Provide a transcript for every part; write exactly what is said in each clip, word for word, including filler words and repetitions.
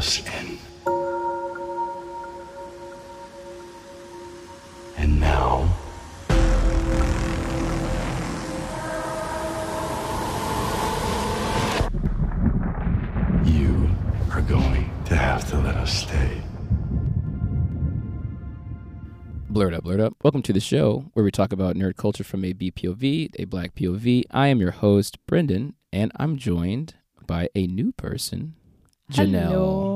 us in. And now, you are going to have to let us stay. Blurred up, blurred up. Welcome to the show where we talk about nerd culture from a B P O V, a black P O V. I am your host, Brendan, and I'm joined by a new person, Janelle. Hello.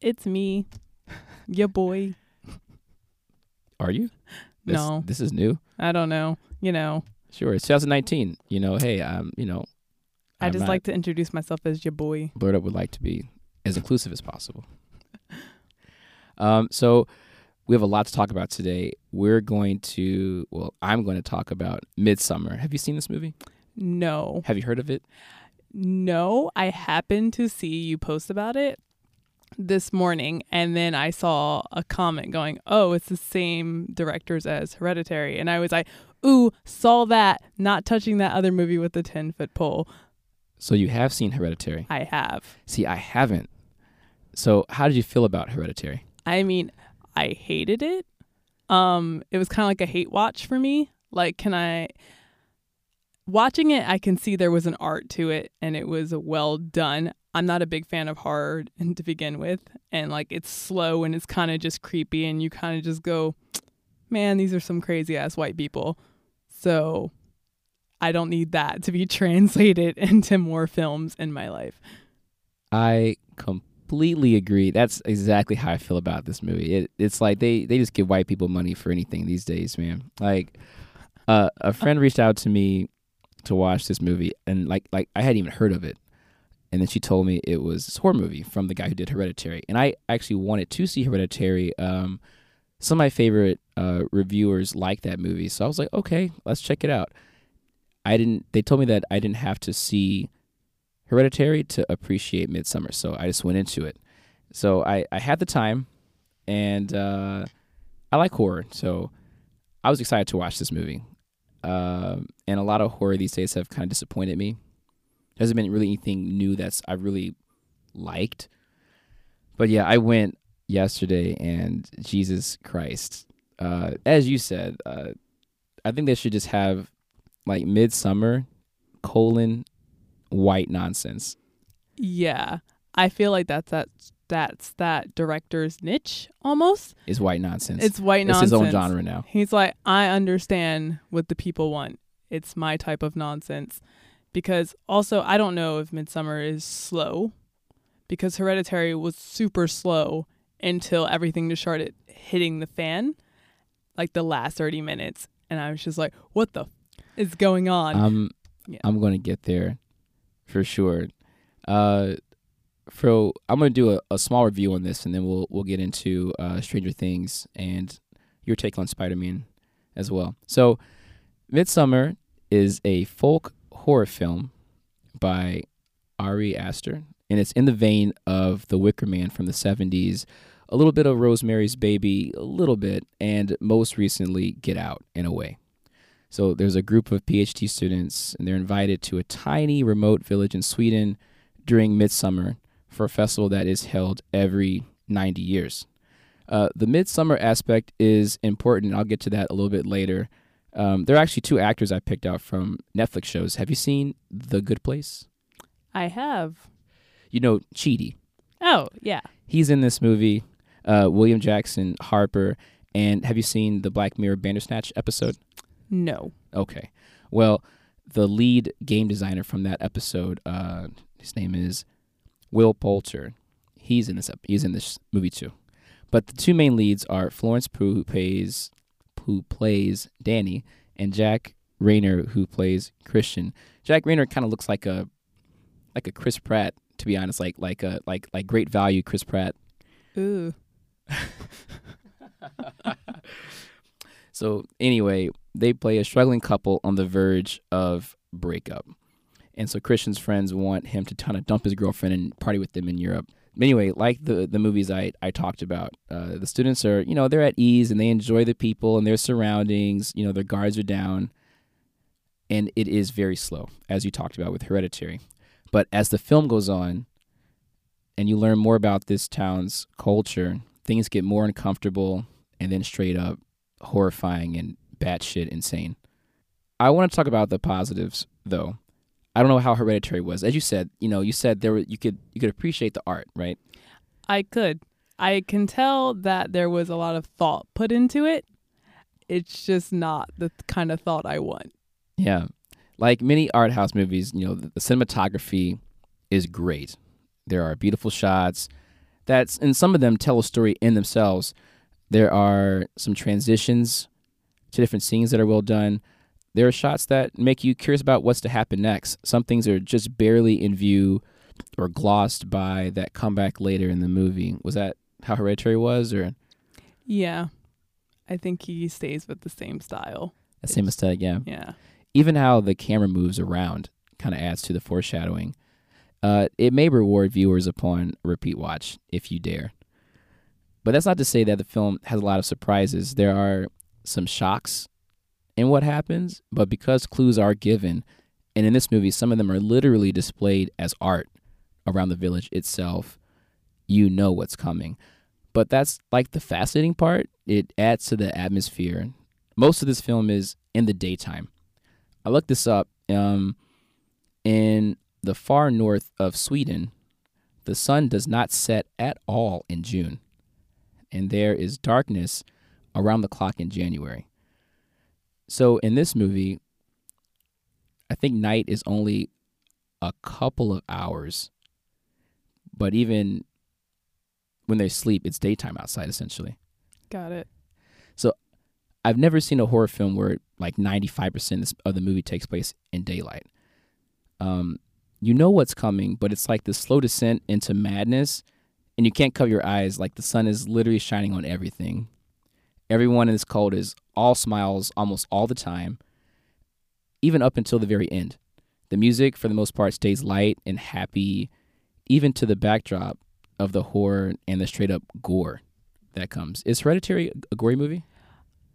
It's me, your boy. Are you? This, no. This is new? I don't know. You know. Sure. It's twenty nineteen. You know, hey, I'm, you know. I I'm just not, like to introduce myself as your boy. Blurred Up would like to be as inclusive as possible. um. So we have a lot to talk about today. We're going to, well, I'm going to talk about Midsommar. Have you seen this movie? No. Have you heard of it? No. I happened to see you post about it this morning, and then I saw a comment going, oh, it's the same directors as Hereditary, and I was like, ooh, saw that, not touching that other movie with the ten-foot pole. So you have seen Hereditary? I have. See, I haven't. So how did you feel about Hereditary? I mean, I hated it. Um, it was kind of like a hate watch for me. Like, can I... Watching it, I can see there was an art to it, and it was well done. I'm not a big fan of horror to begin with, and like it's slow and it's kind of just creepy, and you kind of just go, man, these are some crazy ass white people. So I don't need that to be translated into more films in my life. I completely agree. That's exactly how I feel about this movie. It, it's like they, they just give white people money for anything these days, man. Like uh, a friend reached out to me to watch this movie, and like like I hadn't even heard of it. And then she told me it was this horror movie from the guy who did Hereditary. And I actually wanted to see Hereditary. Um, some of my favorite uh, reviewers liked that movie. So I was like, okay, let's check it out. I didn't. They told me that I didn't have to see Hereditary to appreciate Midsommar. So I just went into it. So I, I had the time, and uh, I like horror. So I was excited to watch this movie. Uh, and a lot of horror these days have kind of disappointed me. There hasn't been really anything new that's I really liked. But yeah, I went yesterday, and Jesus Christ. Uh, as you said, uh, I think they should just have like Midsommar, colon, white nonsense. Yeah. I feel like that's that, that's that director's niche almost. It's white nonsense. It's white nonsense. It's his own genre now. He's like, I understand what the people want. It's my type of nonsense. Because also, I don't know if Midsommar is slow, because Hereditary was super slow until everything just started hitting the fan, like the last thirty minutes. And I was just like, what the f- is going on? Um, yeah. I'm going to get there for sure. Uh, for, I'm going to do a, a small review on this, and then we'll we'll get into uh, Stranger Things and your take on Spider-Man as well. So Midsommar is a folk horror film by Ari Aster, and it's in the vein of The Wicker Man from the seventies, a little bit of Rosemary's Baby, a little bit, and most recently Get Out in a way. So there's a group of PhD students, and they're invited to a tiny remote village in Sweden during Midsommar for a festival that is held every ninety years. Uh, the Midsommar aspect is important, and I'll get to that a little bit later. Um, there are actually two actors I picked out from Netflix shows. Have you seen The Good Place? I have. You know, Chidi. Oh, yeah. He's in this movie, uh, William Jackson Harper. And have you seen the Black Mirror Bandersnatch episode? No. Okay. Well, the lead game designer from that episode, uh, his name is Will Poulter. He's in this ep- He's in this movie too. But the two main leads are Florence Pugh, who pays... who plays Danny, and Jack Reynor, who plays Christian. Jack Reynor kind of looks like a like a Chris Pratt, to be honest, like like a like like Great Value Chris Pratt. Ooh. So anyway, they play a struggling couple on the verge of breakup, and so Christian's friends want him to kind of dump his girlfriend and party with them in Europe. Anyway, like the, the movies I, I talked about, uh, the students are, you know, they're at ease and they enjoy the people and their surroundings. You know, their guards are down. And it is very slow, as you talked about with Hereditary. But as the film goes on, and you learn more about this town's culture, things get more uncomfortable and then straight up horrifying and batshit insane. I want to talk about the positives, though. I don't know how Hereditary was. As you said, you know, you said there were, you could you could appreciate the art, right? I could. I can tell that there was a lot of thought put into it. It's just not the kind of thought I want. Yeah. Like many art house movies, you know, the cinematography is great. There are beautiful shots that's, and some of them tell a story in themselves. There are some transitions to different scenes that are well done. There are shots that make you curious about what's to happen next. Some things are just barely in view or glossed by that comeback later in the movie. Was that how Hereditary was? Or yeah. I think he stays with the same style. The same aesthetic, yeah. Yeah. Even how the camera moves around kind of adds to the foreshadowing. Uh, it may reward viewers upon repeat watch, if you dare. But that's not to say that the film has a lot of surprises. There are some shocks in what happens, but because clues are given, and in this movie, some of them are literally displayed as art around the village itself, you know what's coming. But that's like the fascinating part. It adds to the atmosphere. Most of this film is in the daytime. I looked this up. Um, in the far north of Sweden, the sun does not set at all in June, and there is darkness around the clock in January. So in this movie, I think night is only a couple of hours, but even when they sleep, it's daytime outside, essentially. Got it. So I've never seen a horror film where like ninety-five percent of the movie takes place in daylight. Um, you know what's coming, but it's like this slow descent into madness, and you can't cover your eyes. Like the sun is literally shining on everything. Everyone in this cult is all smiles almost all the time, even up until the very end. The music, for the most part, stays light and happy, even to the backdrop of the horror and the straight up gore that comes. Is Hereditary a gory movie?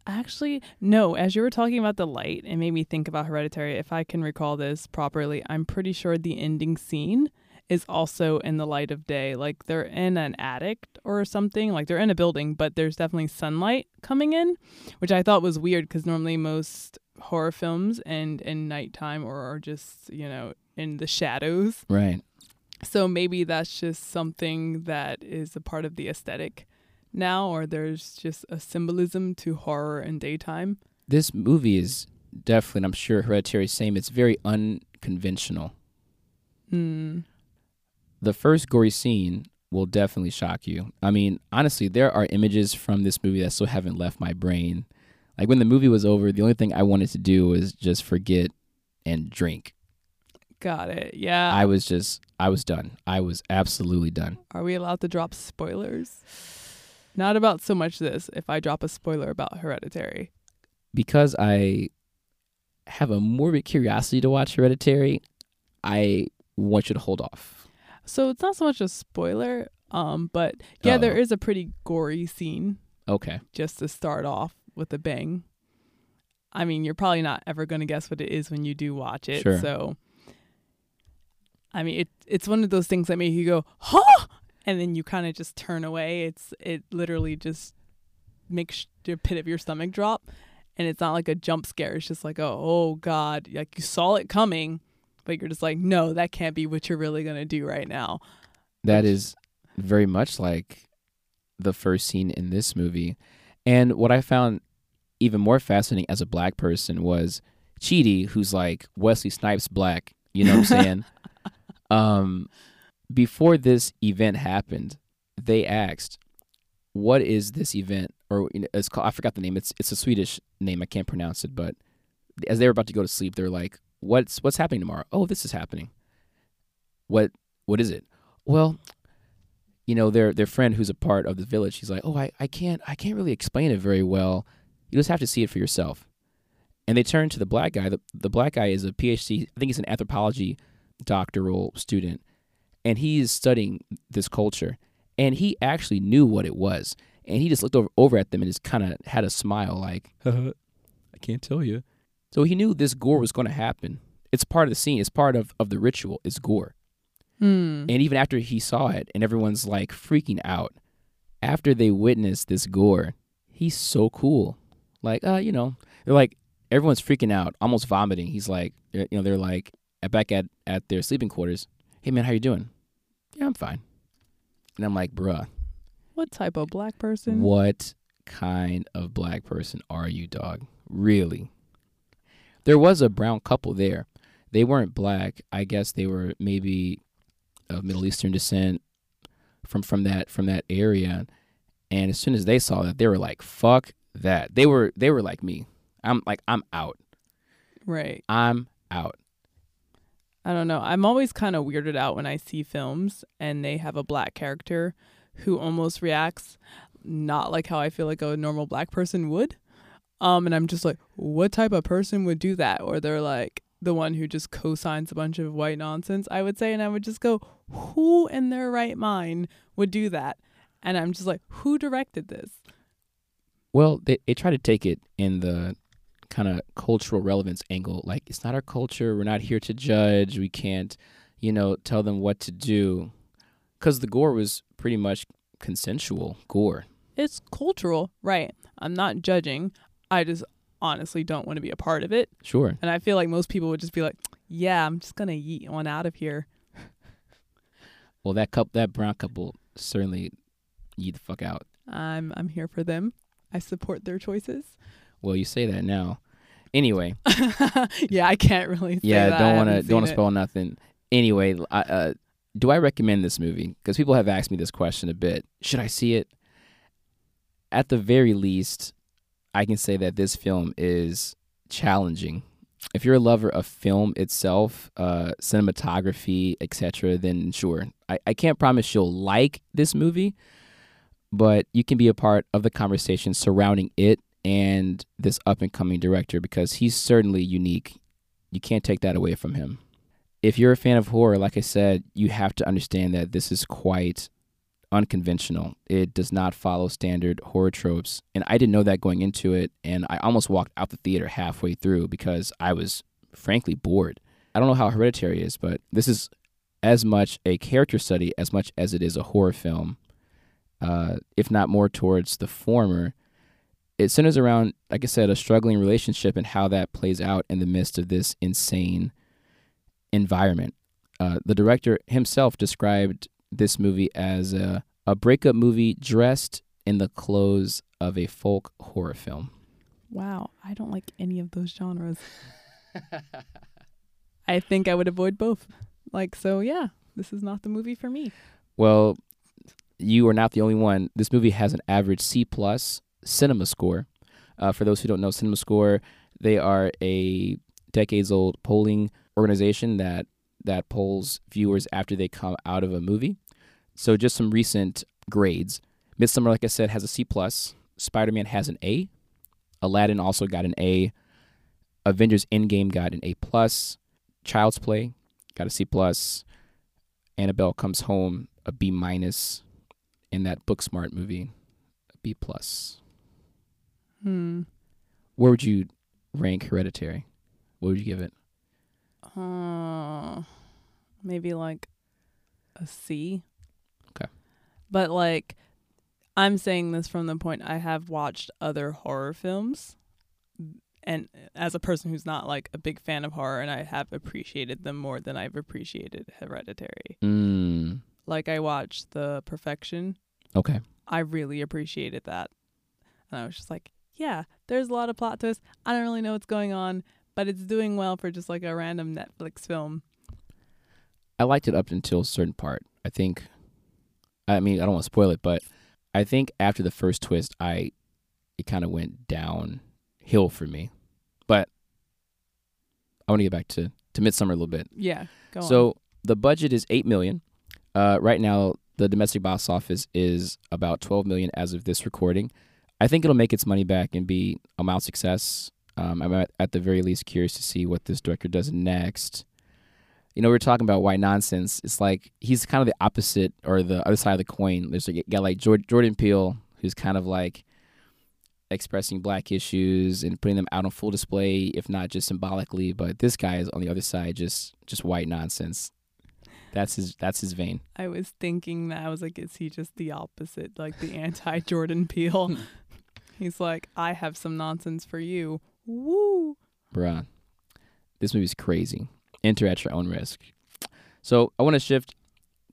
Actually, no. As you were talking about the light, it made me think about Hereditary. If I can recall this properly, I'm pretty sure the ending scene is also in the light of day. Like they're in an attic or something. Like they're in a building, but there's definitely sunlight coming in, which I thought was weird because normally most horror films end in nighttime or are just, you know, in the shadows. Right. So maybe that's just something that is a part of the aesthetic now, or there's just a symbolism to horror and daytime. This movie is definitely, and I'm sure Hereditary same, it's very unconventional. Mm. The first gory scene will definitely shock you. I mean, honestly, there are images from this movie that still haven't left my brain. Like when the movie was over, the only thing I wanted to do was just forget and drink. Got it. Yeah. I was just, I was done. I was absolutely done. Are we allowed to drop spoilers? Not about so much this, if I drop a spoiler about Hereditary. Because I have a morbid curiosity to watch Hereditary, I want you to hold off. So it's not so much a spoiler, um, but yeah, Uh-oh. There is a pretty gory scene. Okay. Just to start off with a bang. I mean, you're probably not ever going to guess what it is when you do watch it. Sure. So I mean, it it's one of those things that make you go, huh? And then you kind of just turn away. It's It literally just makes the pit of your stomach drop. And it's not like a jump scare. It's just like, oh, oh God, like you saw it coming, but you're just like, no, that can't be what you're really going to do right now. That Which, is very much like the first scene in this movie. And what I found even more fascinating as a black person was Chidi, who's like Wesley Snipes black, you know what I'm saying? Um, before this event happened, they asked, "What is this event?" Or you know, it's called, I forgot the name. It's it's a Swedish name. I can't pronounce it. But as they were about to go to sleep, they're like, "What's what's happening tomorrow?" "Oh, this is happening." What what is it? Well, you know, their their friend who's a part of the village. She's like, "Oh, I, I can't I can't really explain it very well. You just have to see it for yourself." And they turn to the black guy. The the black guy is a P H D. I think he's an anthropology doctoral student, and he is studying this culture, and he actually knew what it was, and he just looked over, over at them and just kind of had a smile like, I can't tell you. So he knew this gore was going to happen. It's part of the scene. It's part of, of the ritual. It's gore. Mm. And even after he saw it and everyone's like freaking out, after they witness this gore, he's so cool. Like, uh, you know, they're like, everyone's freaking out, almost vomiting. He's like, you know, they're like back at, at their sleeping quarters. Hey, man, how you doing? Yeah, I'm fine. And I'm like, bruh. What type of black person? What kind of black person are you, dog? Really? There was a brown couple there. They weren't black. I guess they were maybe of Middle Eastern descent from, from that from that area. And as soon as they saw that, they were like, fuck that. They were they were like me. I'm like, I'm out. Right. I'm out. I don't know. I'm always kind of weirded out when I see films and they have a black character who almost reacts not like how I feel like a normal black person would. Um, and I'm just like, what type of person would do that? Or they're like the one who just co-signs a bunch of white nonsense, I would say. And I would just go, who in their right mind would do that? And I'm just like, who directed this? Well, they, they try to take it in the kind of cultural relevance angle. Like, it's not our culture. We're not here to judge. We can't, you know, tell them what to do. Because the gore was pretty much consensual gore. It's cultural, right? I'm not judging. I just honestly don't want to be a part of it. Sure. And I feel like most people would just be like, yeah, I'm just going to yeet one out of here. Well, that couple, that brown couple certainly yeet the fuck out. I'm I'm here for them. I support their choices. Well, you say that now. Anyway. Yeah, I can't really say yeah, that. Yeah, don't want to don't want to spoil nothing. Anyway, I, uh, do I recommend this movie? Because people have asked me this question a bit. Should I see it? At the very least, I can say that this film is challenging. If you're a lover of film itself, uh, cinematography, et cetera, then sure. I, I can't promise you'll like this movie, but you can be a part of the conversation surrounding it and this up-and-coming director because he's certainly unique. You can't take that away from him. If you're a fan of horror, like I said, you have to understand that this is quite unconventional. It does not follow standard horror tropes. And I didn't know that going into it, and I almost walked out the theater halfway through because I was frankly bored. I don't know how Hereditary is, but this is as much a character study as much as it is a horror film, uh, if not more towards the former. It centers around, like I said, a struggling relationship and how that plays out in the midst of this insane environment. Uh, the director himself described this movie as a, a breakup movie dressed in the clothes of a folk horror film. Wow, I don't like any of those genres. I think I would avoid both. Like, so yeah, this is not the movie for me. Well, you are not the only one. This movie has an average C plus cinema score. Uh, for those who don't know cinema score, they are a decades old polling organization that that polls viewers after they come out of a movie. So just some recent grades. Midsommar, like I said, has a C plus. Spider-Man has an A. Aladdin also got an A. Avengers Endgame got an A plus. Child's Play got a C plus. Annabelle Comes Home, a B-. And that Booksmart movie, a B plus. Hmm. Where would you rank Hereditary? What would you give it? Uh, maybe like a C. Okay. But like, I'm saying this from the point I have watched other horror films, and as a person who's not like a big fan of horror, and I have appreciated them more than I've appreciated Hereditary. Mm. Like I watched The Perfection. Okay. I really appreciated that. And I was just like, yeah, there's a lot of plot twists. I don't really know what's going on, but it's doing well for just like a random Netflix film. I liked it up until a certain part. I think, I mean, I don't want to spoil it, but I think after the first twist, I, it kind of went downhill for me. But I want to get back to, to Midsommar a little bit. Yeah, go on. So the budget is eight million dollars. Uh, right now, the domestic box office is about twelve million dollars as of this recording. I think it'll make its money back and be a mild success. Um, I'm at the very least curious to see what this director does next. You know, we were talking about white nonsense. It's like he's kind of the opposite or the other side of the coin. There's a guy like Jordan Peele who's kind of like expressing black issues and putting them out on full display, if not just symbolically. But this guy is on the other side, just just white nonsense. That's his. That's his vein. I was thinking that. I was like, is he just the opposite, like the anti-Jordan Peele? He's like, I have some nonsense for you. Woo. Bruh. This movie's crazy. Enter at your own risk. So I want to shift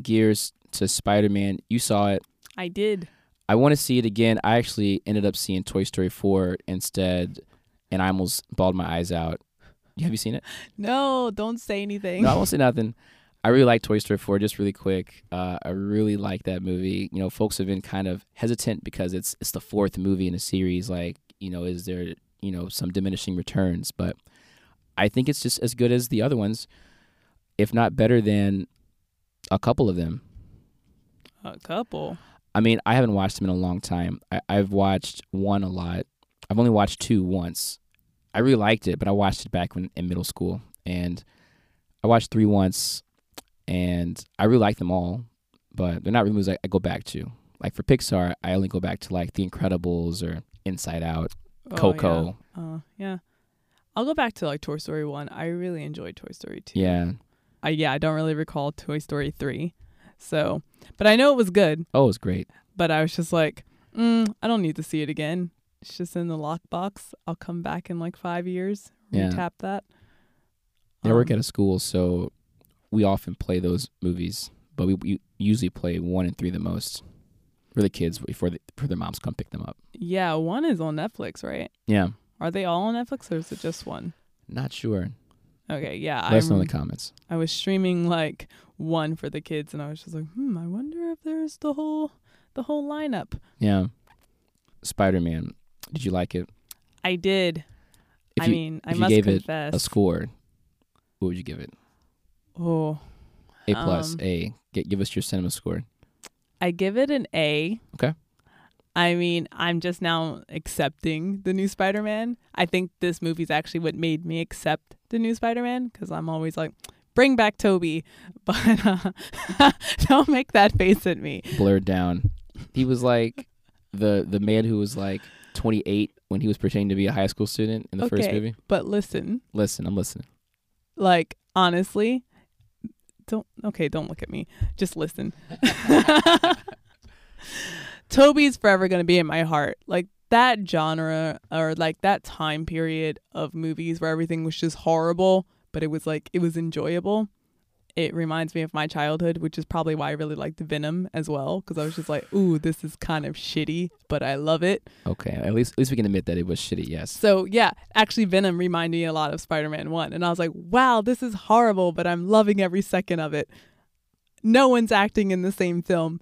gears to Spider-Man. You saw it. I did. I want to see it again. I actually ended up seeing Toy Story four instead, and I almost bawled my eyes out. Have you seen it? No, don't say anything. No, I won't say nothing. I really like Toy Story four, just really quick. Uh, I really like that movie. You know, folks have been kind of hesitant because it's it's the fourth movie in a series. Like, you know, is there, you know, some diminishing returns? But I think it's just as good as the other ones, if not better than a couple of them. A couple? I mean, I haven't watched them in a long time. I, I've watched one a lot. I've only watched two once. I really liked it, but I watched it back when, in middle school. And I watched three once. And I really like them all, but they're not really movies I, I go back to. Like for Pixar, I only go back to like The Incredibles or Inside Out, oh, Coco. Yeah. Uh, yeah, I'll go back to like Toy Story one. I really enjoyed Toy Story two. Yeah, I yeah I don't really recall Toy Story three, so but I know it was good. Oh, it was great. But I was just like, mm, I don't need to see it again. It's just in the lockbox. I'll come back in like five years. Yeah. Retap that. I um, work at a school, so. We often play those movies, but we, we usually play one and three the most for the kids before, the, before their moms come pick them up. Yeah, one is on Netflix, right? Yeah. Are they all on Netflix or is it just one? Not sure. Okay, yeah. Let us know in the comments. I was streaming like one for the kids, and I was just like, hmm, I wonder if there's the whole the whole lineup. Yeah. Spider-Man, did you like it? I did. If I you, mean, I must confess. If you gave it a score, what would you give it? Oh, A plus, um, A. Get, give us your cinema score. I give it an A. Okay. I mean, I'm just now accepting the new Spider-Man. I think this movie's actually what made me accept the new Spider-Man because I'm always like, bring back Toby, but uh, don't make that face at me. Blurred down. He was like the the man who was like twenty-eight when he was pretending to be a high school student in the okay, first movie. But listen. Listen, I'm listening. Like, honestly. Don't okay, don't look at me. Just listen. Toby's forever gonna be in my heart. Like that genre or like that time period of movies where everything was just horrible, but it was like it was enjoyable. It reminds me of my childhood, which is probably why I really liked Venom as well, because I was just like, ooh, this is kind of shitty, but I love it. Okay, at least at least we can admit that it was shitty, yes. So, yeah, actually, Venom reminded me a lot of Spider-Man one, and I was like, wow, this is horrible, but I'm loving every second of it. No one's acting in the same film.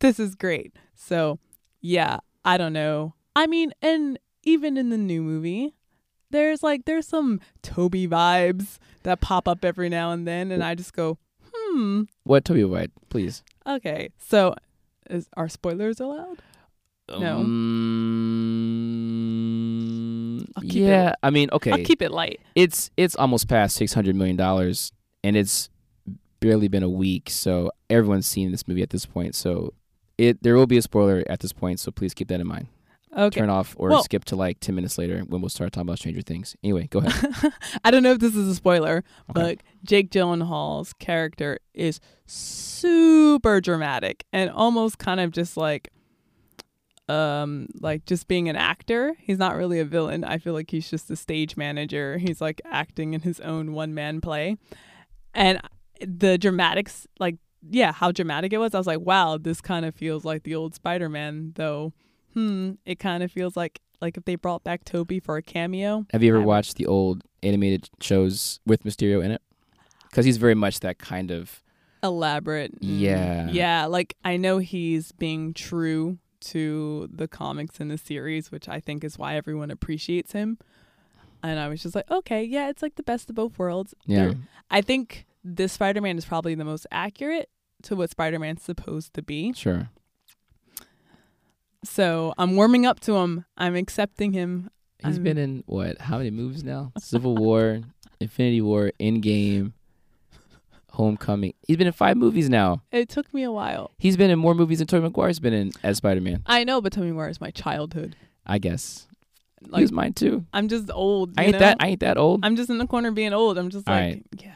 This is great. So, yeah, I don't know. I mean, and even in the new movie... There's like there's some Toby vibes that pop up every now and then, and I just go, hmm. What Toby vibe? Please. Okay, so is, are spoilers allowed? No. Um, I'll keep yeah, it, I mean, okay. I'll keep it light. It's it's almost past six hundred million dollars, and it's barely been a week, so everyone's seen this movie at this point. So it there will be a spoiler at this point, so please keep that in mind. Okay. Turn off or well, skip to like ten minutes later when we'll start talking about Stranger Things. Anyway, go ahead. I don't know if this is a spoiler, okay. But Jake Gyllenhaal's character is super dramatic and almost kind of just like, um, like just being an actor. He's not really a villain. I feel like he's just a stage manager. He's like acting in his own one-man play, and the dramatics, like yeah, how dramatic it was. I was like, wow, this kind of feels like the old Spider-Man though. Hmm, it kind of feels like like if they brought back Toby for a cameo. Have you ever I watched would... the old animated shows with Mysterio in it? Because he's very much that kind of... Elaborate. Yeah. Yeah, like I know he's being true to the comics in the series, which I think is why everyone appreciates him. And I was just like, okay, yeah, it's like the best of both worlds. Yeah. They're, I think this Spider-Man is probably the most accurate to what Spider-Man's supposed to be. Sure. So I'm warming up to him. I'm accepting him. He's I'm... been in, what, how many movies now? Civil War, Infinity War, Endgame, Homecoming. He's been in five movies now. It took me a while. He's been in more movies than Tobey Maguire's been in as Spider-Man. I know, but Tobey Maguire is my childhood. I guess. Like, he was mine, too. I'm just old. You I ain't know? that I ain't that old. I'm just in the corner being old. I'm just All like, right. yeah.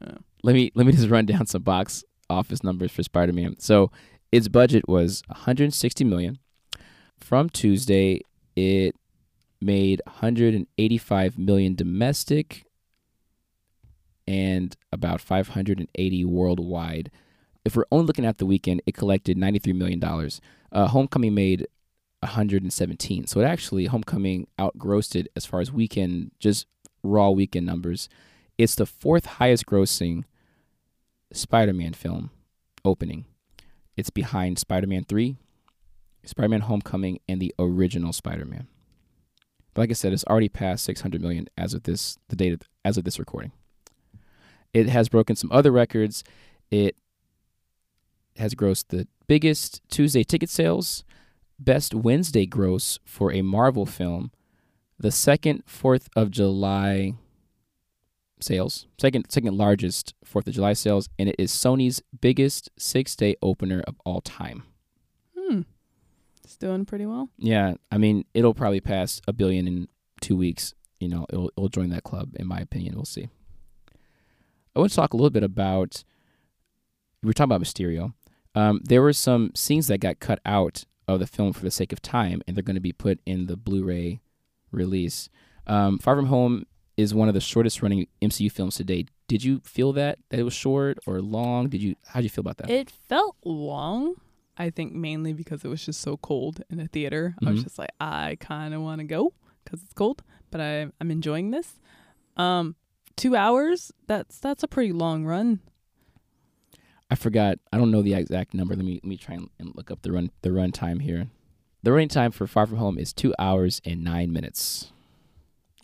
I don't know. let me let me just run down some box office numbers for Spider-Man. So its budget was one hundred sixty million dollars. From Tuesday, it made one hundred eighty-five million dollars domestic and about five hundred eighty worldwide. If we're only looking at the weekend, it collected ninety-three million dollars. Uh, Homecoming made one hundred seventeen. So it actually, Homecoming outgrossed it as far as weekend, just raw weekend numbers. It's the fourth highest grossing Spider-Man film opening. It's behind Spider-Man three, Spider-Man Homecoming, and the original Spider-Man. But like I said, it's already past six hundred million as of this the date of, as of this recording. It has broken some other records. It has grossed the biggest Tuesday ticket sales, best Wednesday gross for a Marvel film, the second fourth of July sales, second second largest fourth of July sales, and it is Sony's biggest six-day opener of all time. Hmm. It's doing pretty well. Yeah. I mean, it'll probably pass a billion in two weeks. You know, it'll, it'll join that club, in my opinion. We'll see. I want to talk a little bit about, we were talking about Mysterio. Um, there were some scenes that got cut out of the film for the sake of time, and they're going to be put in the Blu-ray release. Um, Far From Home is one of the shortest running M C U films to date. Did you feel that, that it was short or long? Did you, how did you feel about that? It felt long, I think mainly because it was just so cold in the theater. Mm-hmm. I was just like, I kind of want to go because it's cold, but I, I'm enjoying this. Um, two hours, that's that's a pretty long run. I forgot. I don't know the exact number. Let me let me try and look up the run the run time here. The running time for Far From Home is two hours and nine minutes.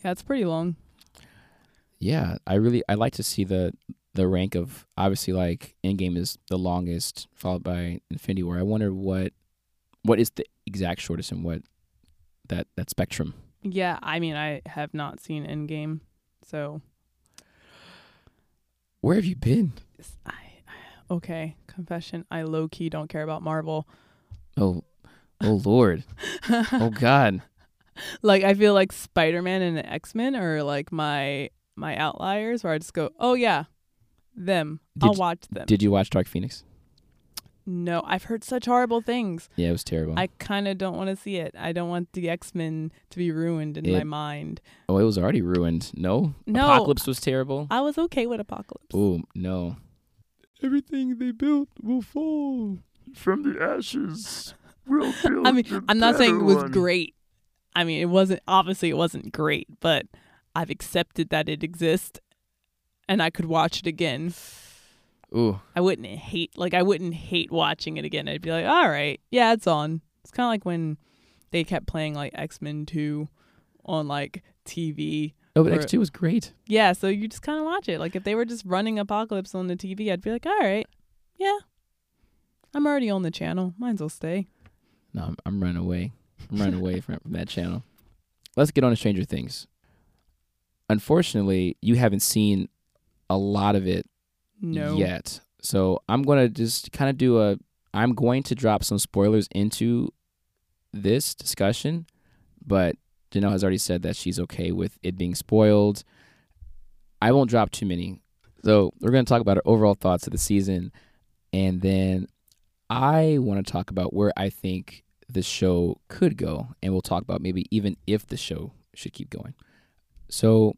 Yeah, it's pretty long. Yeah, I really I like to see the the rank of, obviously, like Endgame is the longest, followed by Infinity War. I wonder what what is the exact shortest and what that that spectrum. Yeah, I mean, I have not seen Endgame, so. Where have you been? I Okay, confession. I low-key don't care about Marvel. Oh, oh Lord. Oh God. Like, I feel like Spider-Man and the X-Men are like my my outliers where I just go, oh yeah, them. Did I'll watch them. Did you watch Dark Phoenix? No, I've heard such horrible things. Yeah, it was terrible. I kind of don't want to see it. I don't want the X-Men to be ruined in it, my mind. Oh, it was already ruined. No? No. Apocalypse was terrible. I was okay with Apocalypse. Oh, no. Everything they built will fall from the ashes. We'll build I mean, a I'm not saying it was one. Great. I mean, it wasn't, obviously it wasn't great, but I've accepted that it exists and I could watch it again. Ooh. I wouldn't hate, like I wouldn't hate watching it again. I'd be like, all right, yeah, it's on. It's kind of like when they kept playing like X-Men two on like T V. Oh, but X two was great. Yeah, so you just kind of watch it. Like, if they were just running Apocalypse on the T V, I'd be like, all right, yeah. I'm already on the channel. Mine's will stay. No, I'm, I'm running away. I'm running away from, from that channel. Let's get on to Stranger Things. Unfortunately, you haven't seen a lot of it no. yet. So I'm going to just kind of do a... I'm going to drop some spoilers into this discussion, but... Janelle has already said that she's okay with it being spoiled. I won't drop too many. So we're going to talk about our overall thoughts of the season. And then I want to talk about where I think the show could go. And we'll talk about maybe even if the show should keep going. So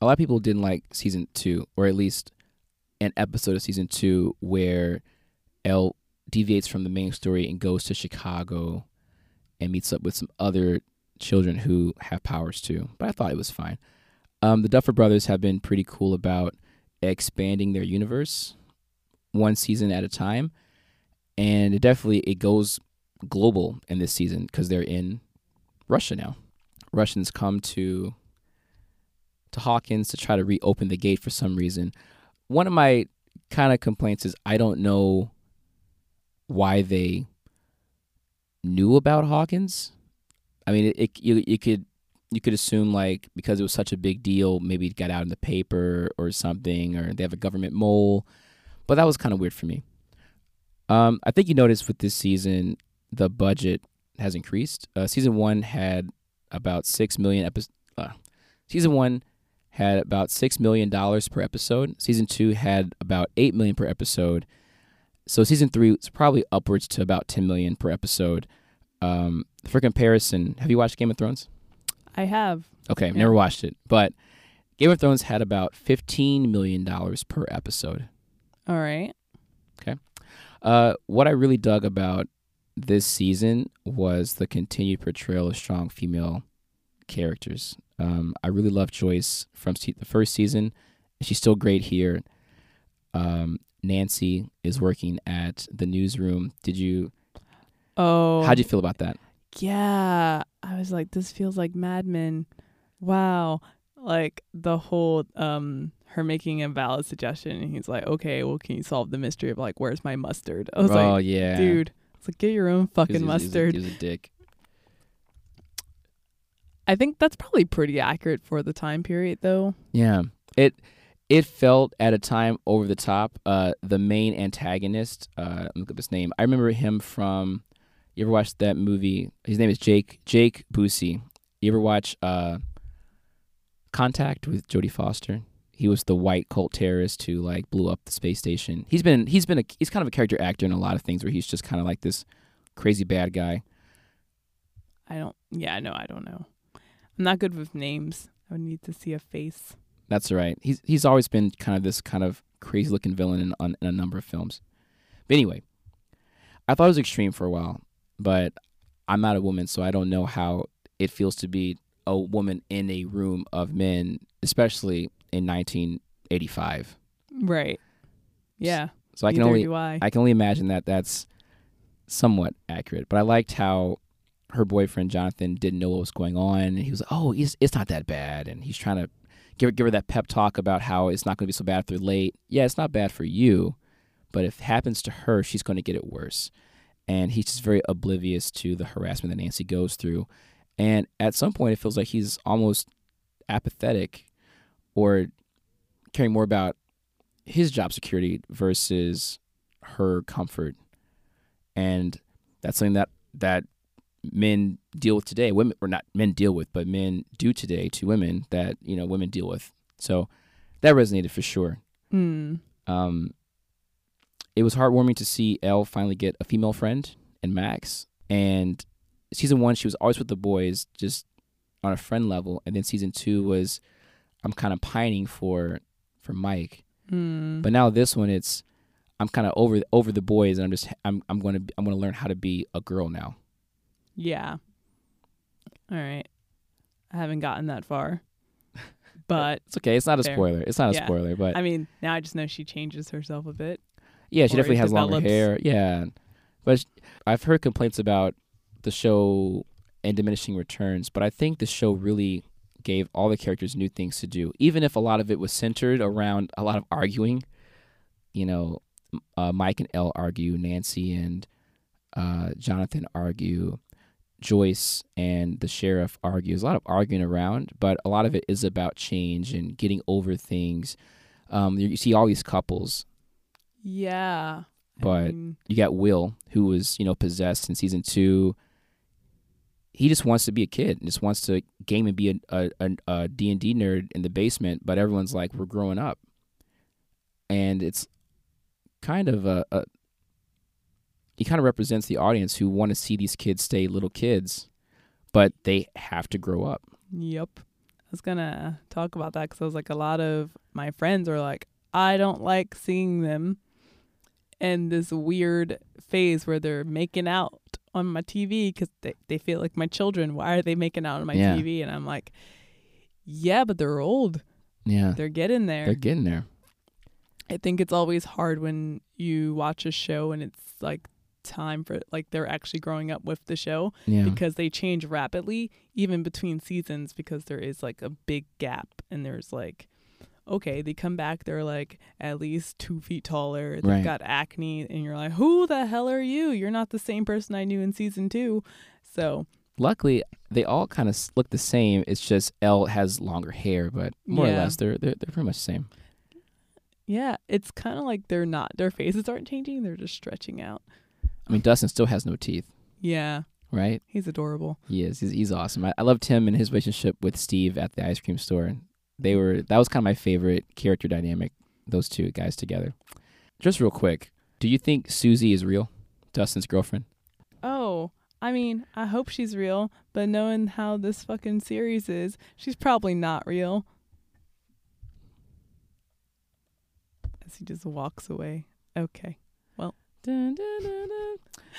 a lot of people didn't like season two, or at least an episode of season two where Elle deviates from the main story and goes to Chicago and meets up with some other children who have powers too. But I thought it was fine. Um, the Duffer Brothers have been pretty cool about expanding their universe one season at a time. And it definitely it goes global in this season because they're in Russia now. Russians come to to Hawkins to try to reopen the gate for some reason. One of my kind of complaints is I don't know why they... knew about Hawkins. I mean, it, it you, you could you could assume like because it was such a big deal, maybe it got out in the paper or something, or they have a government mole. But that was kind of weird for me. Um, I think you noticed with this season, the budget has increased. Uh, season one had about six million episodes. Uh, season one had about six million dollars per episode. Season two had about eight million dollars per episode. So season three was probably upwards to about ten million dollars per episode. Um, for comparison, have you watched Game of Thrones? I have. Okay, I've yeah. never watched it. But Game of Thrones had about fifteen million dollars per episode. All right. Okay. Uh, what I really dug about this season was the continued portrayal of strong female characters. Um, I really love Joyce from the first season. She's still great here. Um, Nancy is working at the newsroom. Did you? Oh. How'd you feel about that? Yeah. I was like, this feels like Mad Men. Wow. Like the whole, um, her making a valid suggestion. And he's like, okay, well, can you solve the mystery of like, where's my mustard? I was oh, like, yeah. dude. It's like, get your own fucking he's, mustard. He's a, he's a dick. I think that's probably pretty accurate for the time period, though. Yeah. It it felt at a time over the top. Uh, the main antagonist, uh, look up his name. I remember him from, you ever watched that movie? His name is Jake Jake Busey. You ever watch uh, Contact with Jodie Foster? He was the white cult terrorist who like blew up the space station. He's been he's been a, he's kind of a character actor in a lot of things where he's just kind of like this crazy bad guy. I don't. Yeah, no, I don't know. I'm not good with names. I would need to see a face. That's right. He's he's always been kind of this kind of crazy-looking villain in, on, in a number of films. But anyway, I thought it was extreme for a while, but I'm not a woman, so I don't know how it feels to be a woman in a room of men, especially in nineteen eighty-five. Right. Yeah. So I can only I. I can only imagine that that's somewhat accurate. But I liked how her boyfriend, Jonathan, didn't know what was going on. And he was like, oh, it's, it's not that bad. And he's trying to give her, give her that pep talk about how it's not going to be so bad if they're late. Yeah, it's not bad for you, but if it happens to her, she's going to get it worse. And he's just very oblivious to the harassment that Nancy goes through. And at some point, it feels like he's almost apathetic or caring more about his job security versus her comfort. And that's something that that... men deal with today, women, or not men deal with, but men do today to women that, you know, women deal with. So that resonated for sure. Mm. Um, it was heartwarming to see Elle finally get a female friend and Max. And season one, she was always with the boys, just on a friend level. And then season two was, I'm kind of pining for, for Mike. Mm. But now this one, it's, I'm kind of over, over the boys, and I'm just, I'm, I'm going to, I'm going to learn how to be a girl now. Yeah. All right. I haven't gotten that far. But it's okay. It's not fair. a spoiler. It's not yeah. a spoiler, but I mean, now I just know she changes herself a bit. Yeah, she definitely has develops. longer hair. Yeah. But she, I've heard complaints about the show and diminishing returns, but I think the show really gave all the characters new things to do, even if a lot of it was centered around a lot of arguing. You know, uh, Mike and Elle argue, Nancy and uh, Jonathan argue, Joyce and the sheriff argue. There's a lot of arguing around, but a lot of it is about change and getting over things. Um, you see all these couples. Yeah. But I mean, you got Will, who was, you know, possessed in season two. He just wants to be a kid and just wants to game and be a, a, a, a D and D nerd in the basement, but everyone's like, we're growing up. And it's kind of a... a he kind of represents the audience who want to see these kids stay little kids, but they have to grow up. Yep. I was going to talk about that because I was like, a lot of my friends are like, I don't like seeing them in this weird phase where they're making out on my T V because they, they feel like my children. Why are they making out on my yeah. T V? And I'm like, yeah, but they're old. Yeah. They're getting there. They're getting there. I think it's always hard when you watch a show and it's like, time for like they're actually growing up with the show yeah. because they change rapidly even between seasons, because there is like a big gap, and there's like, okay, they come back, they're like at least two feet taller, they've right. got acne, and you're like, who the hell are you? You're not the same person I knew in season two. So luckily they all kind of look the same. It's just Elle has longer hair, but more yeah. or less they're, they're they're pretty much the same. Yeah, it's kind of like they're not, their faces aren't changing, they're just stretching out. I mean, Dustin still has no teeth. Yeah. Right? He's adorable. He is. He's, he's awesome. I, I loved him and his relationship with Steve at the ice cream store. They were that was kind of my favorite character dynamic, those two guys together. Just real quick, do you think Susie is real, Dustin's girlfriend? Oh, I mean, I hope she's real, but knowing how this fucking series is, she's probably not real. As he just walks away. Okay. Well. Dun, dun, dun, dun.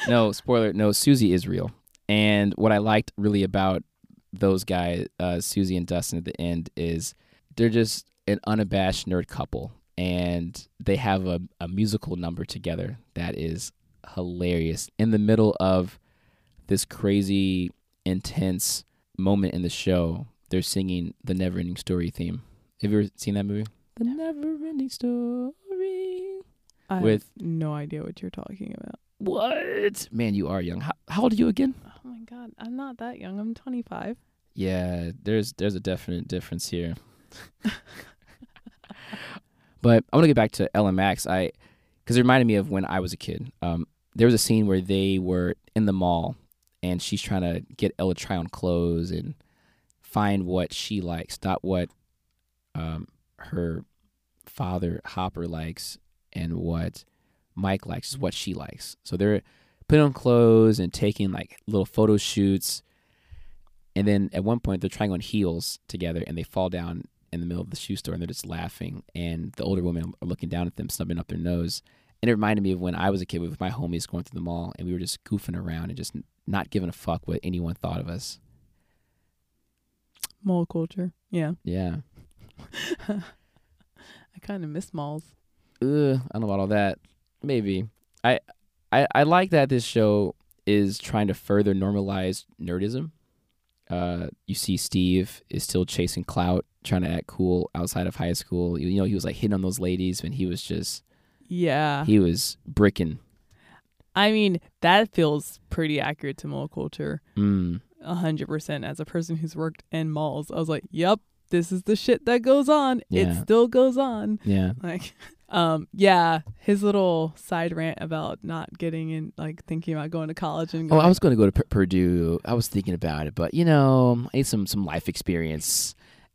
No, spoiler. No, Susie is real. And what I liked really about those guys, uh, Susie and Dustin at the end, is they're just an unabashed nerd couple. And they have a, a musical number together that is hilarious. In the middle of this crazy, intense moment in the show, they're singing the Never-Ending Story theme. Have you ever seen that movie? The Never-Ending Story. I With have no idea what you're talking about. What? Man, you are young. How, how old are you again? Oh, my God. I'm not that young. I'm twenty-five. Yeah, there's there's a definite difference here. But I want to get back to L M X, I, because it reminded me of when I was a kid. Um, there was a scene where they were in the mall, and she's trying to get Ella to try on clothes and find what she likes, not what um, her father, Hopper, likes and what Mike likes is what she likes. So they're putting on clothes and taking like little photo shoots. And then at one point, they're trying on heels together, and they fall down in the middle of the shoe store, and they're just laughing, and the older women are looking down at them, snubbing up their nose. And it reminded me of when I was a kid with my homies going through the mall, and we were just goofing around and just not giving a fuck what anyone thought of us. Mall culture. Yeah. Yeah. I kind of miss malls. Ugh, I don't know about all that. Maybe. I, I I like that this show is trying to further normalize nerdism. Uh, you see Steve is still chasing clout, trying to act cool outside of high school. You, you know, he was like hitting on those ladies, and he was just, yeah, he was bricking. I mean, that feels pretty accurate to mall culture. Mm. one hundred percent. As a person who's worked in malls, I was like, yep, this is the shit that goes on. Yeah. It still goes on. Yeah. Like, um, yeah, his little side rant about not getting in, like thinking about going to college. And going, oh, I was going to go to P- Purdue. I was thinking about it, but you know, I need some, some life experience.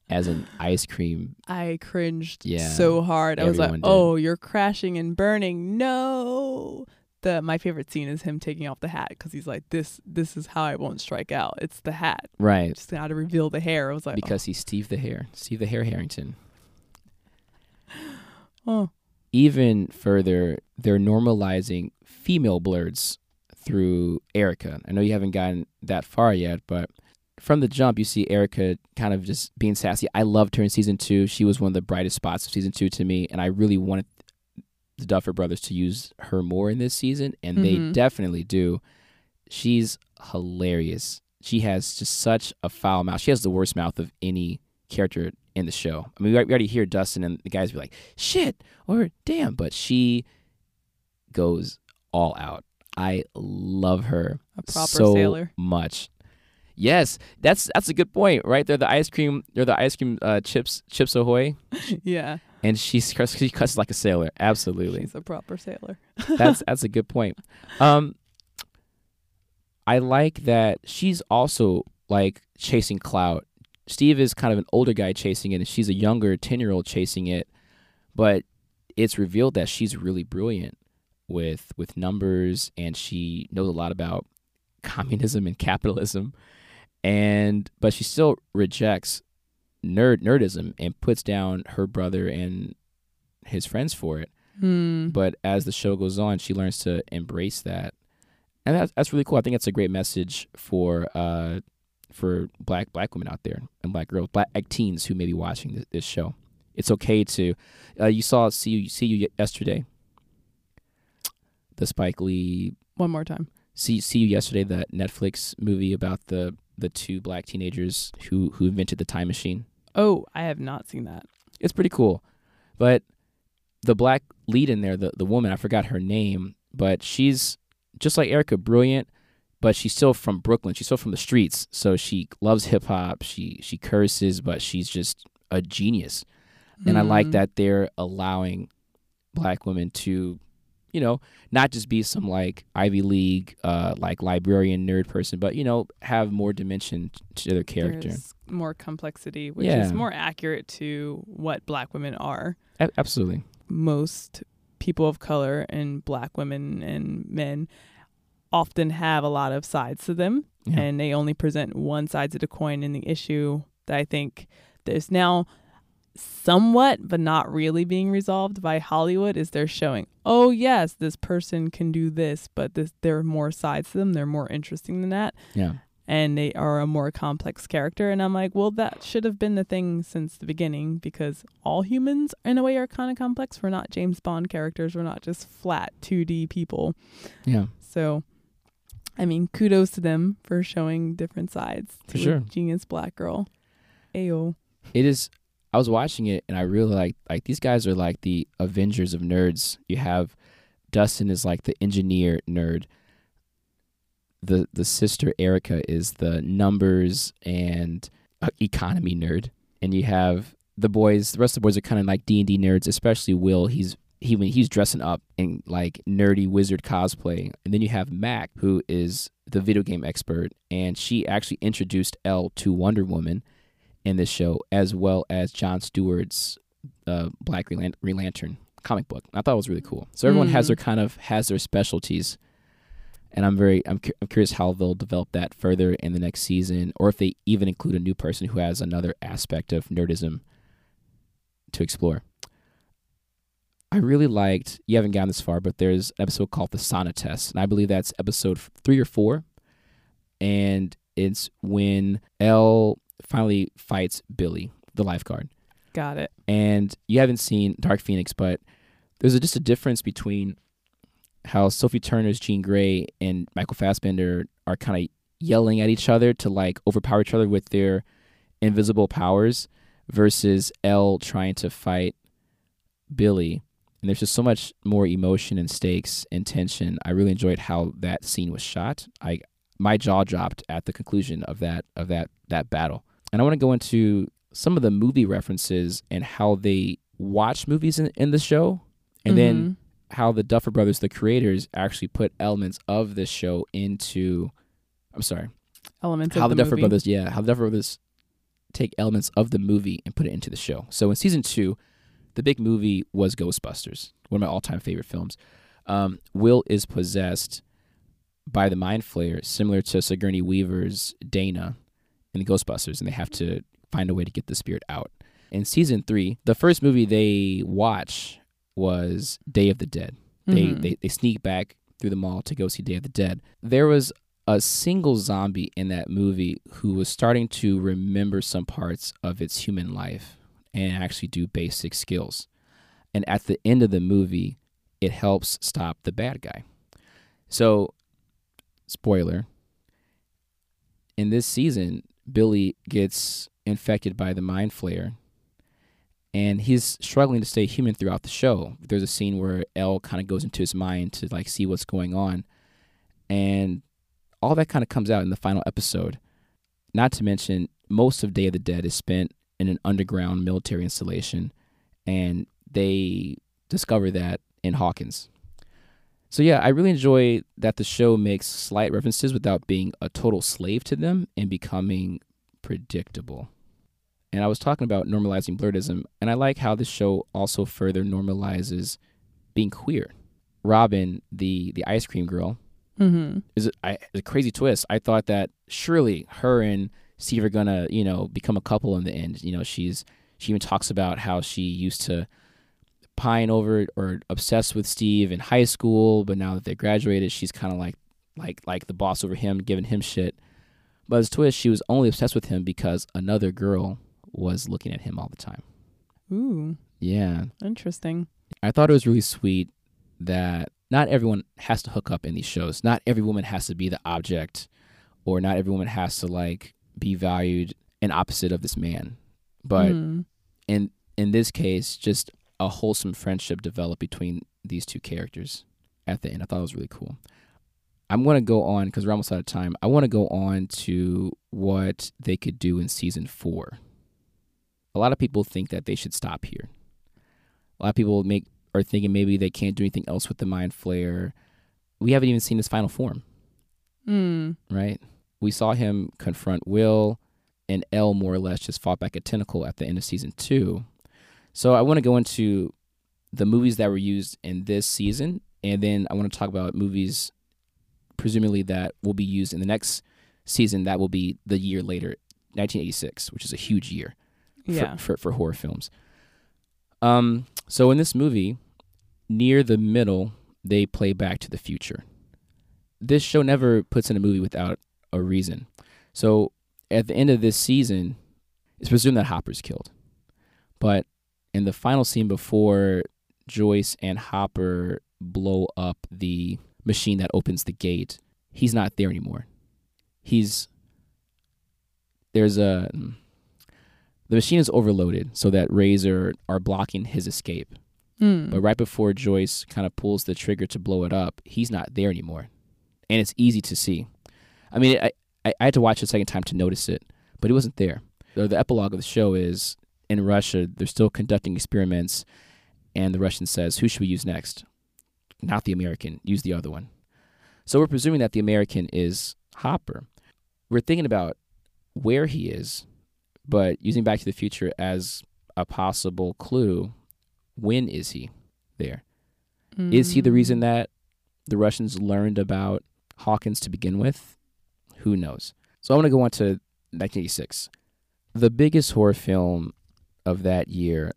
As an ice cream. I cringed yeah, so hard. I was like, did. Oh, you're crashing and burning. No. The My favorite scene is him taking off the hat because he's like, this This is how I won't strike out. It's the hat. Right. Just got to reveal the hair. I was like, because oh. he's Steve the Hair. Steve the Hair Harrington. Oh. Even further, they're normalizing female blurs through Erica. I know you haven't gotten that far yet, but... From the jump, you see Erica kind of just being sassy. I loved her in season two. She was one of the brightest spots of season two to me, and I really wanted the Duffer Brothers to use her more in this season, and mm-hmm. they definitely do. She's hilarious. She has just such a foul mouth. She has the worst mouth of any character in the show. I mean, we already hear Dustin and the guys be like, shit, or damn, but she goes all out. I love her a proper so sailor. much. Yes, that's that's a good point, right? They're the ice cream. They're the ice cream uh, chips. Chips Ahoy. Yeah. And she cuss, she cusses like a sailor. Absolutely. She's a proper sailor. that's that's a good point. Um, I like that she's also like chasing clout. Steve is kind of an older guy chasing it, and she's a younger ten-year-old chasing it. But it's revealed that she's really brilliant with with numbers, and she knows a lot about communism and capitalism. And but she still rejects nerd nerdism and puts down her brother and his friends for it. Mm. But as the show goes on, she learns to embrace that, and that's that's really cool. I think that's a great message for uh for black black women out there and black girls, black teens who may be watching this, this show. It's okay to uh, you saw see you see you yesterday. The Spike Lee one more time. See see you yesterday. The Netflix movie about the. the two black teenagers who, who invented the time machine. Oh, I have not seen that. It's pretty cool. But the black lead in there, the, the woman, I forgot her name, but she's just like Erica, brilliant, but she's still from Brooklyn. She's still from the streets. So she loves hip hop. She, she curses, but she's just a genius. And mm. I like that they're allowing black women to you know, not just be some like Ivy League, uh, like librarian nerd person, but, you know, have more dimension to their character. There's more complexity, which yeah. is more accurate to what Black women are. A- absolutely. Most people of color and Black women and men often have a lot of sides to them, yeah. and they only present one side to the coin in the issue that I think there's now somewhat, but not really being resolved by Hollywood, is they're showing, oh yes, this person can do this, but this, there are more sides to them. They're more interesting than that. Yeah. And they are a more complex character. And I'm like, well, that should have been the thing since the beginning, because all humans in a way are kind of complex. We're not James Bond characters. We're not just flat two D people. Yeah. So, I mean, kudos to them for showing different sides to for sure. a genius Black girl. Ayo. It is... I was watching it and I really like like these guys are like the Avengers of nerds. You have Dustin is like the engineer nerd. The the sister Erica is the numbers and uh, economy nerd. And you have the boys. The rest of the boys are kind of like D and D nerds, especially Will. He's he when he's dressing up in like nerdy wizard cosplay. And then you have Mac, who is the video game expert, and she actually introduced Elle to Wonder Woman in this show, as well as Jon Stewart's uh, Black Green Lantern comic book. I thought it was really cool. So everyone mm. has their kind of has their specialties, and I'm very I'm, cu- I'm curious how they'll develop that further in the next season, or if they even include a new person who has another aspect of nerdism to explore. I really liked. You haven't gotten this far, but there's an episode called The Sauna Test, and I believe that's episode three or four, and it's when Elle finally fights Billy, the lifeguard. Got it. And you haven't seen Dark Phoenix, but there's a, just a difference between how Sophie Turner's Jean Grey and Michael Fassbender are kind of yelling at each other to like overpower each other with their invisible powers versus Elle trying to fight Billy. And there's just so much more emotion and stakes and tension. I really enjoyed how that scene was shot. I my jaw dropped at the conclusion of that of that that battle. And I want to go into some of the movie references and how they watch movies in, in the show, and mm-hmm. then how the Duffer Brothers, the creators, actually put elements of this show into, I'm sorry. Elements how of the, the Duffer movie. Brothers, yeah, how the Duffer Brothers take elements of the movie and put it into the show. So in season two, the big movie was Ghostbusters, one of my all-time favorite films. Um, Will is possessed by the Mind Flayer, similar to Sigourney Weaver's Dana in the Ghostbusters, and they have to find a way to get the spirit out. In season three, the first movie they watch was Day of the Dead. Mm-hmm. They, they they sneak back through the mall to go see Day of the Dead. There was a single zombie in that movie who was starting to remember some parts of its human life and actually do basic skills. And at the end of the movie, it helps stop the bad guy. So, spoiler, in this season, Billy gets infected by the Mind Flayer, and he's struggling to stay human throughout the show. There's a scene where Elle kind of goes into his mind to like see what's going on, and all that kind of comes out in the final episode. Not to mention, most of Day of the Dead is spent in an underground military installation, and they discover that in Hawkins. So yeah, I really enjoy that the show makes slight references without being a total slave to them and becoming predictable. And I was talking about normalizing blurredism, and I like how the show also further normalizes being queer. Robin, the, the ice cream girl, mm-hmm. is a, I, a crazy twist. I thought that surely her and Steve are gonna, you know, become a couple in the end. You know, she's she even talks about how she used to pine over or obsessed with Steve in high school, but now that they graduated, she's kind of like like like the boss over him, giving him shit. But as a twist, she was only obsessed with him because another girl was looking at him all the time. Ooh. Yeah. Interesting. I thought it was really sweet that not everyone has to hook up in these shows. Not every woman has to be the object, or not every woman has to like be valued and opposite of this man. But mm. in in this case, just a wholesome friendship developed between these two characters at the end. I thought it was really cool. I'm going to go on, because we're almost out of time, I want to go on to what they could do in season four. A lot of people think that they should stop here. A lot of people make are thinking maybe they can't do anything else with the Mind Flayer. We haven't even seen his final form. Mm. Right? We saw him confront Will, and Elle more or less just fought back a tentacle at the end of season two. So I want to go into the movies that were used in this season, and then I want to talk about movies presumably that will be used in the next season that will be the year later, nineteen eighty-six, which is a huge year yeah. for, for, for horror films. Um, so in this movie, near the middle, they play Back to the Future. This show never puts in a movie without a reason. So at the end of this season, it's presumed that Hopper's killed. But in the final scene before Joyce and Hopper blow up the machine that opens the gate, he's not there anymore. He's, there's a, the machine is overloaded so that Razor are blocking his escape. Mm. But right before Joyce kind of pulls the trigger to blow it up, he's not there anymore. And it's easy to see. I mean, I, I, I had to watch it a second time to notice it, but he wasn't there. So the epilogue of the show is, in Russia, they're still conducting experiments, and the Russian says, who should we use next? Not the American, use the other one. So we're presuming that the American is Hopper. We're thinking about where he is, but using Back to the Future as a possible clue, when is he there? Mm. Is he the reason that the Russians learned about Hawkins to begin with? Who knows? So I want to go on to nineteen eighty-six. The biggest horror film of that year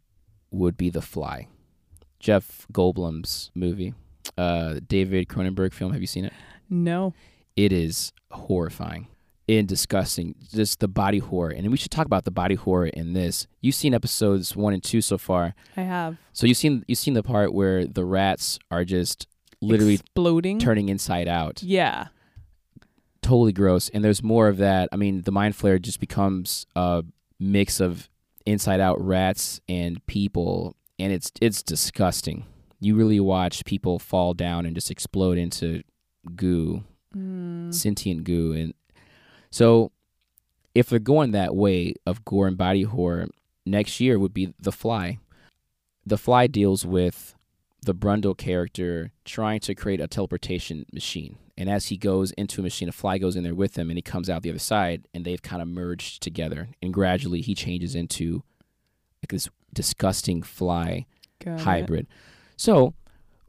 would be The Fly, Jeff Goldblum's movie. Uh, David Cronenberg film. Have you seen it? No. It is horrifying and disgusting. Just the body horror. And we should talk about the body horror in this. You've seen episodes one and two so far. I have. So you've seen you've seen the part where the rats are just literally exploding, turning inside out. Yeah. Totally gross. And there's more of that. I mean, the Mind Flayer just becomes a mix of inside out rats and people, and it's it's disgusting. You really watch people fall down and just explode into goo, mm. sentient goo. And so if they're going that way of gore and body horror, next year would be The Fly. The Fly deals with the Brundle character trying to create a teleportation machine. And as he goes into a machine, a fly goes in there with him, and he comes out the other side, and they've kind of merged together. And gradually he changes into like this disgusting fly Got hybrid. It. So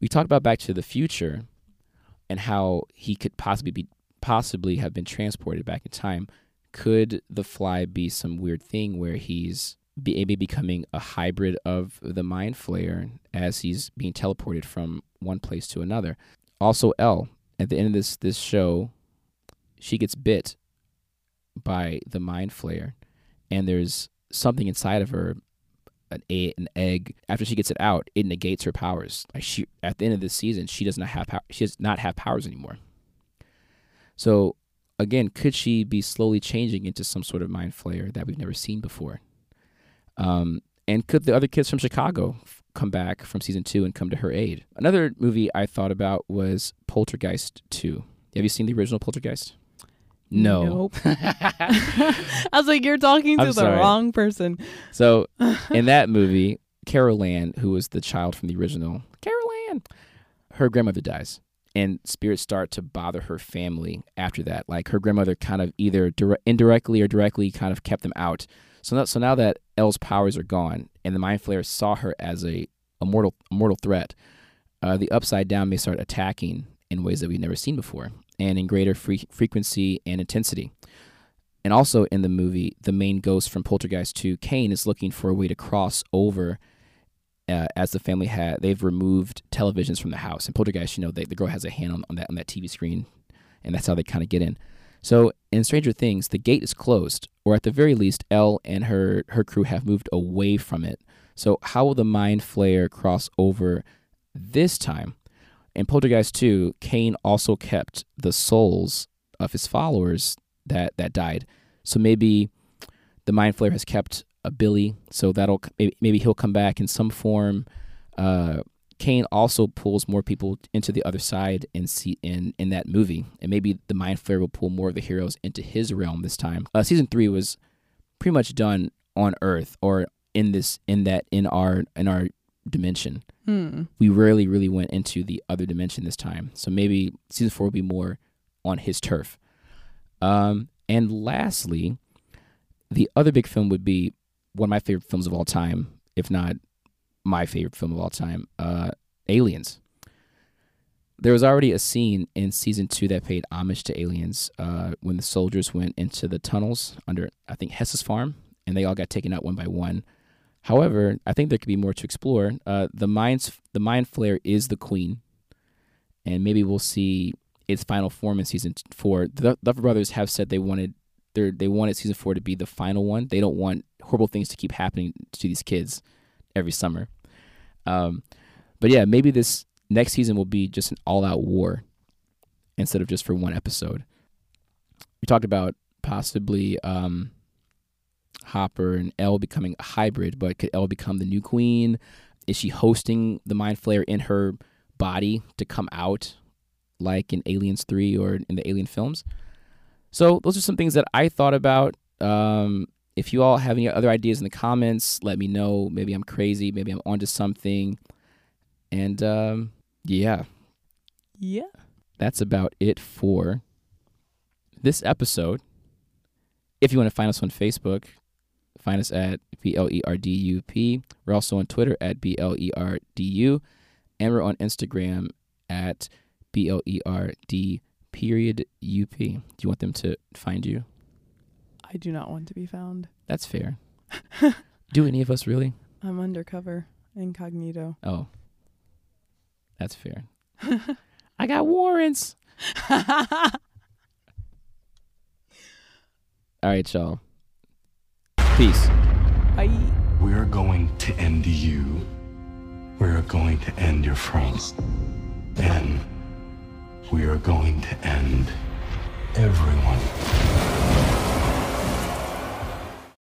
we talked about Back to the Future and how he could possibly be possibly have been transported back in time. Could the Fly be some weird thing where he's be, maybe becoming a hybrid of the Mind Flayer as he's being teleported from one place to another? Also, Elle, at the end of this, this show, she gets bit by the Mind Flayer, and there's something inside of her, An, a, an egg. After she gets it out, it negates her powers. Like she, at the end of this season, she does not have pow- she does not have powers anymore. So, again, could she be slowly changing into some sort of Mind Flayer that we've never seen before? Um, and could the other kids from Chicago f- come back from season two and come to her aid? Another movie I thought about was Poltergeist two. Have you seen the original Poltergeist? No. Nope. I was like, you're talking to I'm the sorry. wrong person. So in that movie, Carol Ann, who was the child from the original, Carol Ann, her grandmother dies. And spirits start to bother her family after that. Like her grandmother kind of either dire- indirectly or directly kind of kept them out. So now, so now that Elle's powers are gone and the Mind Flayer saw her as a, a, mortal, a mortal threat, uh, the Upside Down may start attacking in ways that we've never seen before, and in greater free- frequency and intensity. And also in the movie, the main ghost from Poltergeist two, Kane, is looking for a way to cross over uh, as the family had. They've removed televisions from the house. And Poltergeist, you know, they, the girl has a hand on, on that on that T V screen, and that's how they kind of get in. So in Stranger Things, the gate is closed, or at the very least, Elle and her, her crew have moved away from it. So how will the Mind Flayer cross over this time? In Poltergeist two, Kane also kept the souls of his followers that, that died. So maybe the Mind Flayer has kept a Billy, so that'll maybe he'll come back in some form. Uh, Kane also pulls more people into the other side in, see, in, in that movie, and maybe the Mind Flayer will pull more of the heroes into his realm this time. Uh, season three was pretty much done on Earth, or in this in that in our in our dimension. Hmm. We rarely really went into the other dimension this time. So maybe season four will be more on his turf. Um, and lastly, the other big film would be one of my favorite films of all time, if not my favorite film of all time, uh, Aliens. There was already a scene in season two that paid homage to Aliens uh, when the soldiers went into the tunnels under, I think, Hess's farm, and they all got taken out one by one. However, I think there could be more to explore. Uh, the mind's, the Mind Flayer is the queen, and maybe we'll see its final form in season four. The Duffer Brothers have said they wanted their, they wanted season four to be the final one. They don't want horrible things to keep happening to these kids every summer. Um, but yeah, maybe this next season will be just an all-out war instead of just for one episode. We talked about possibly um, Hopper and Elle becoming a hybrid, but could Elle become the new queen? Is she hosting the Mind Flayer in her body to come out like in Aliens three or in the Alien films? So those are some things that I thought about. Um, if you all have any other ideas in the comments, let me know. Maybe I'm crazy. Maybe I'm onto something. And um, yeah. Yeah. That's about it for this episode. If you want to find us on Facebook, find us at B L E R D U P. We're also on Twitter at B L E R D U. And we're on Instagram at B L E R D period U P. Do you want them to find you? I do not want to be found. That's fair. Do any of us really? I'm undercover, incognito. Oh. That's fair. I got warrants. All right, y'all. Peace. Bye. We're going to end you. We're going to end your friends. And we are going to end everyone.